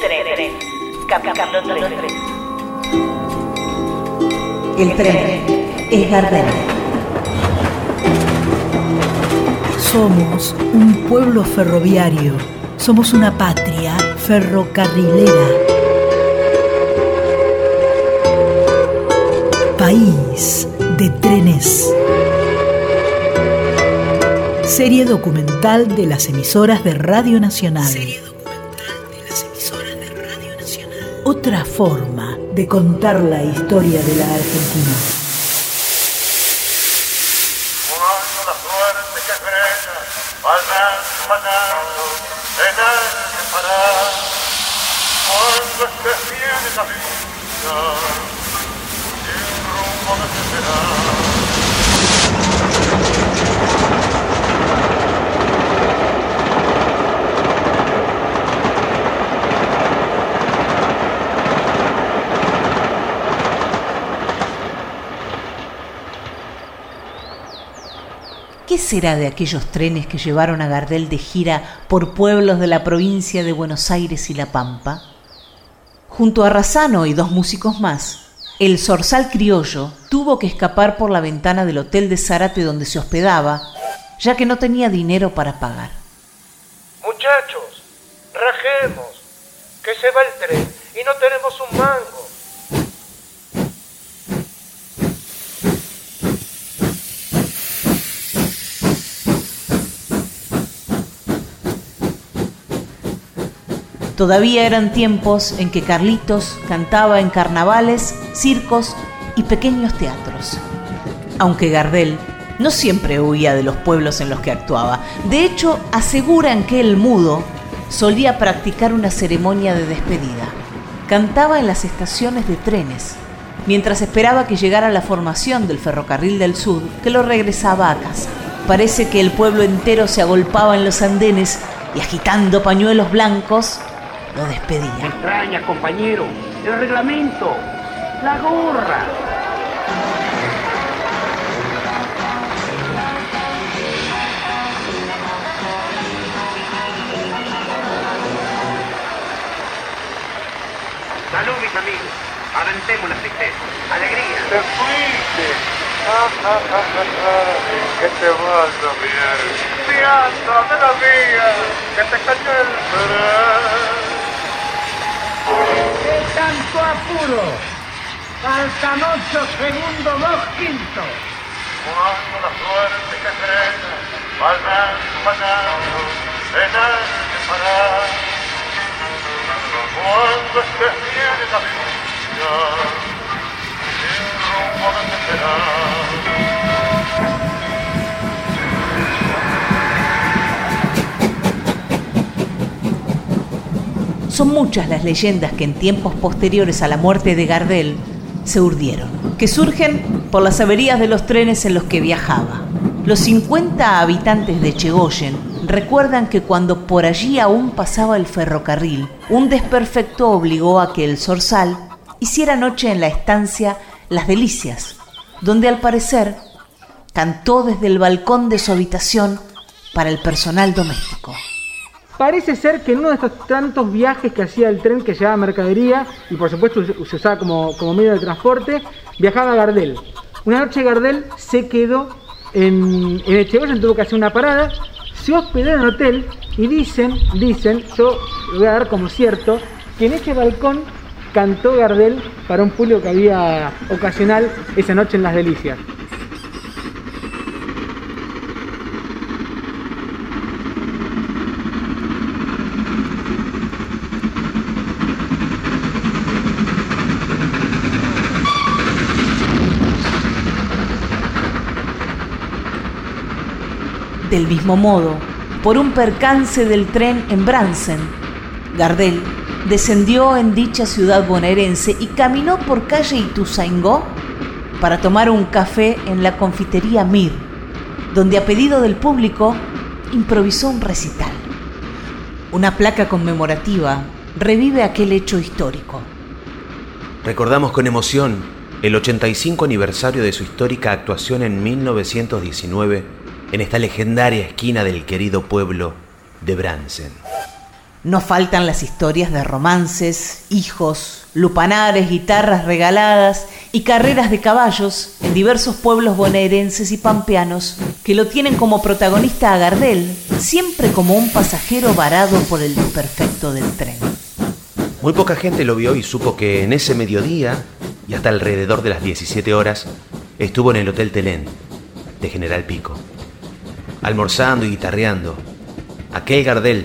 Trenes. Capítulo 3. El tren es Gardel. Somos un pueblo ferroviario. Somos una patria ferrocarrilera. País de trenes. Serie documental de las emisoras de Radio Nacional. Otra forma de contar la historia de la Argentina. ¿Qué será de aquellos trenes que llevaron a Gardel de gira por pueblos de la provincia de Buenos Aires y La Pampa? Junto a Razzano y dos músicos más, el zorzal criollo tuvo que escapar por la ventana del hotel de Zárate donde se hospedaba, ya que no tenía dinero para pagar. Muchachos, rajemos, que se va el tren y no tenemos un mango. Todavía eran tiempos en que Carlitos cantaba en carnavales, circos y pequeños teatros. Aunque Gardel no siempre huía de los pueblos en los que actuaba. De hecho, aseguran que el mudo solía practicar una ceremonia de despedida. Cantaba en las estaciones de trenes, mientras esperaba que llegara la formación del Ferrocarril del Sur, que lo regresaba a casa. Parece que el pueblo entero se agolpaba en los andenes y agitando pañuelos blancos, lo despedía. Me extraña, compañero. El reglamento. La gorra. Salud, mis amigos. Aventemos la tristeza. Alegría. Te fuiste. Que te vas a mirar. Fianza de la mía. Que te cayó el verano. ¡Qué tanto apuro! ¡Faltan 8 segundos, 2/5! Cuando la suerte que frena, faltan panados, en el que parar. Cuando estés bien en la vida, sin rumbo de desesperar. Son muchas las leyendas que en tiempos posteriores a la muerte de Gardel se urdieron, que surgen por las averías de los trenes en los que viajaba. Los 50 habitantes de Chegoyen recuerdan que cuando por allí aún pasaba el ferrocarril, un desperfecto obligó a que el zorzal hiciera noche en la estancia Las Delicias, donde al parecer cantó desde el balcón de su habitación para el personal doméstico. Parece ser que en uno de estos tantos viajes que hacía el tren que llevaba mercadería y por supuesto se usaba como medio de transporte, viajaba a Gardel. Una noche Gardel se quedó en Echeverría, tuvo que hacer una parada, se hospedó en el hotel y dicen, yo lo voy a dar como cierto, que en ese balcón cantó Gardel para un público que había ocasional esa noche en Las Delicias. Del mismo modo, por un percance del tren en Bransen, Gardel descendió en dicha ciudad bonaerense y caminó por calle Ituzaingó para tomar un café en la confitería Mir, donde a pedido del público improvisó un recital. Una placa conmemorativa revive aquel hecho histórico. Recordamos con emoción el 85 aniversario de su histórica actuación en 1919 en esta legendaria esquina del querido pueblo de Bransen. No faltan las historias de romances, hijos, lupanares, guitarras regaladas y carreras de caballos en diversos pueblos bonaerenses y pampeanos que lo tienen como protagonista a Gardel, siempre como un pasajero varado por el desperfecto del tren. Muy poca gente lo vio y supo que en ese mediodía y hasta alrededor de las 17 horas estuvo en el Hotel Telén de General Pico, almorzando y guitarreando. Aquel Gardel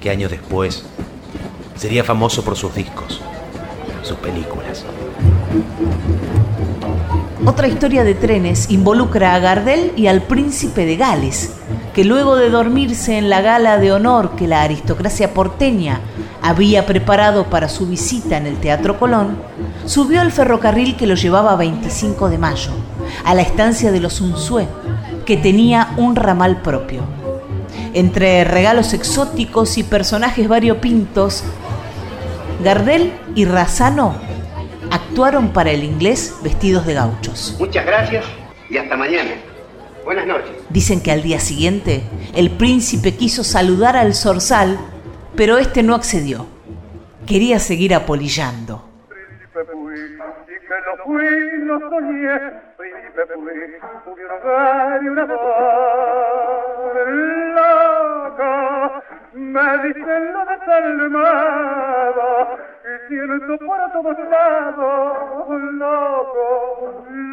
que años después sería famoso por sus discos, sus películas. Otra historia de trenes involucra a Gardel y al príncipe de Gales, que luego de dormirse en la gala de honor que la aristocracia porteña había preparado para su visita en el Teatro Colón, subió al ferrocarril que lo llevaba a 25 de mayo, a la estancia de los Unzué, que tenía un ramal propio. Entre regalos exóticos y personajes variopintos, Gardel y Razzano actuaron para el inglés vestidos de gauchos. Muchas gracias y hasta mañana. Buenas noches. Dicen que al día siguiente el príncipe quiso saludar al zorzal, pero este no accedió. Quería seguir apolillando. Me dicen lo desalmado y siento por a todos lados, loco,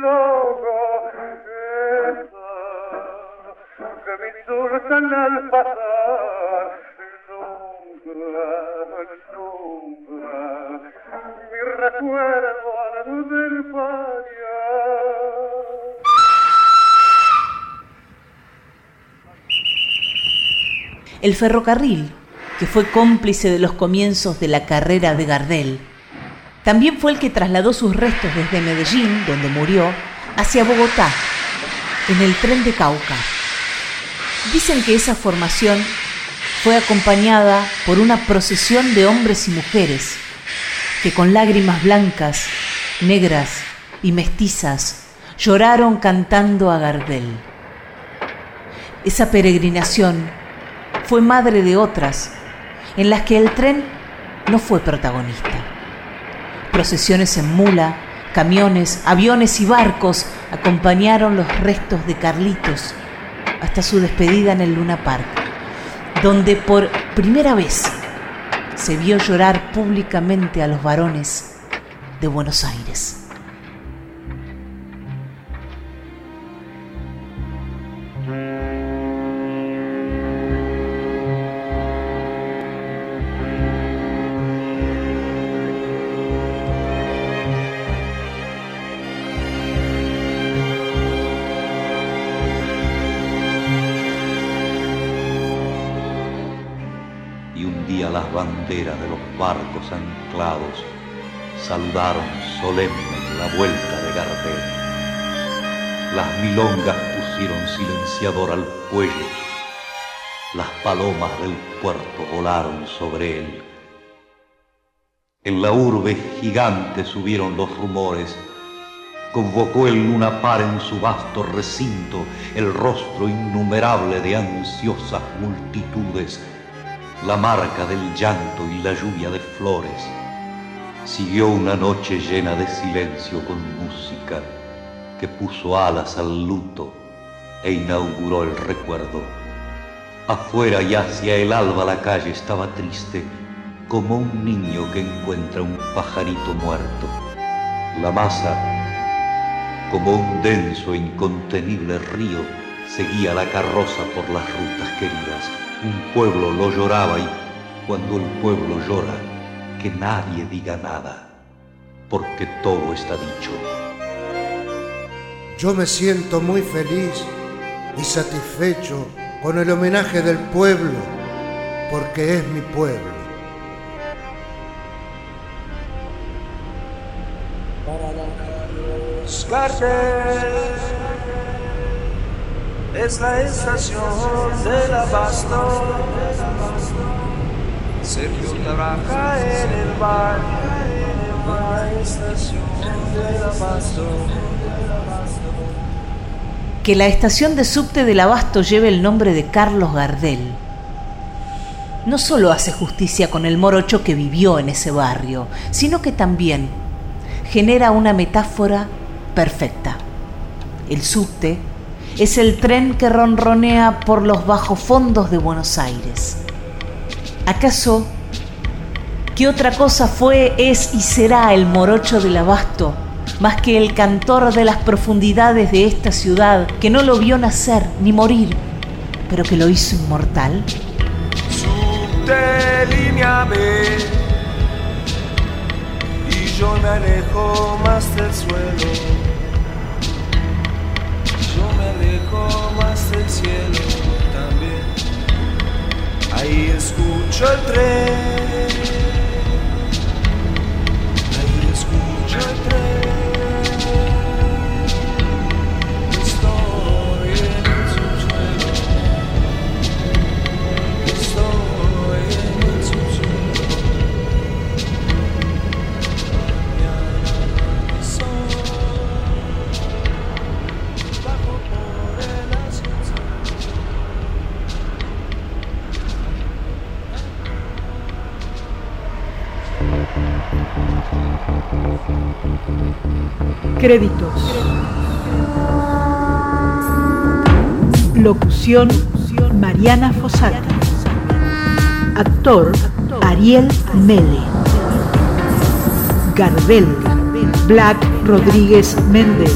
loco, esa que me insultan al pasar, nunca, nunca, mi recuerdo a la luz del pañal. El ferrocarril, que fue cómplice de los comienzos de la carrera de Gardel, también fue el que trasladó sus restos desde Medellín, donde murió, hacia Bogotá, en el tren de Cauca. Dicen que esa formación fue acompañada por una procesión de hombres y mujeres que con lágrimas blancas, negras y mestizas lloraron cantando a Gardel. Esa peregrinación fue madre de otras, en las que el tren no fue protagonista. Procesiones en mula, camiones, aviones y barcos acompañaron los restos de Carlitos hasta su despedida en el Luna Park, donde por primera vez se vio llorar públicamente a los varones de Buenos Aires. Banderas de los barcos anclados saludaron solemne la vuelta de Gardel. Las milongas pusieron silenciador al cuello, las palomas del puerto volaron sobre él. En la urbe gigante subieron los rumores, convocó el Luna Par en su vasto recinto el rostro innumerable de ansiosas multitudes, la marca del llanto y la lluvia de flores. Siguió una noche llena de silencio con música que puso alas al luto e inauguró el recuerdo. Afuera y hacia el alba la calle estaba triste, como un niño que encuentra un pajarito muerto. La masa, como un denso e incontenible río, seguía la carroza por las rutas queridas. Un pueblo lo lloraba y cuando el pueblo llora, que nadie diga nada, porque todo está dicho. Yo me siento muy feliz y satisfecho con el homenaje del pueblo, porque es mi pueblo. Para es la estación del Abasto, Sergio trabaja en el bar, la estación del Abasto. Que la estación de subte del Abasto lleve el nombre de Carlos Gardel no solo hace justicia con el morocho que vivió en ese barrio, sino que también genera una metáfora perfecta. El subte es el tren que ronronea por los bajofondos de Buenos Aires. ¿Acaso qué otra cosa fue, es y será el morocho del Abasto, más que el cantor de las profundidades de esta ciudad que no lo vio nacer ni morir, pero que lo hizo inmortal? Subte, línea B, y yo me alejo más del suelo, yo me alejo más del cielo también. Ahí escucho el tren, ahí escucho el tren. Créditos. Locución: Mariana Fosati. Actor: Ariel Mele. Gardel: Black Rodríguez Méndez.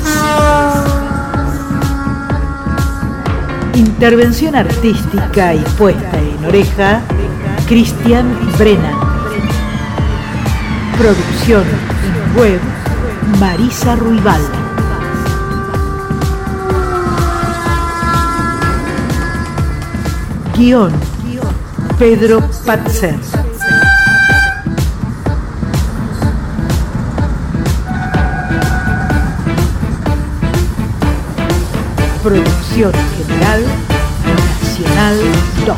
Intervención artística y puesta en oreja: Cristian Brena. Producción en web: Marisa Ruibal. Guión: Pedro Patzer. Producción general: Nacional 2.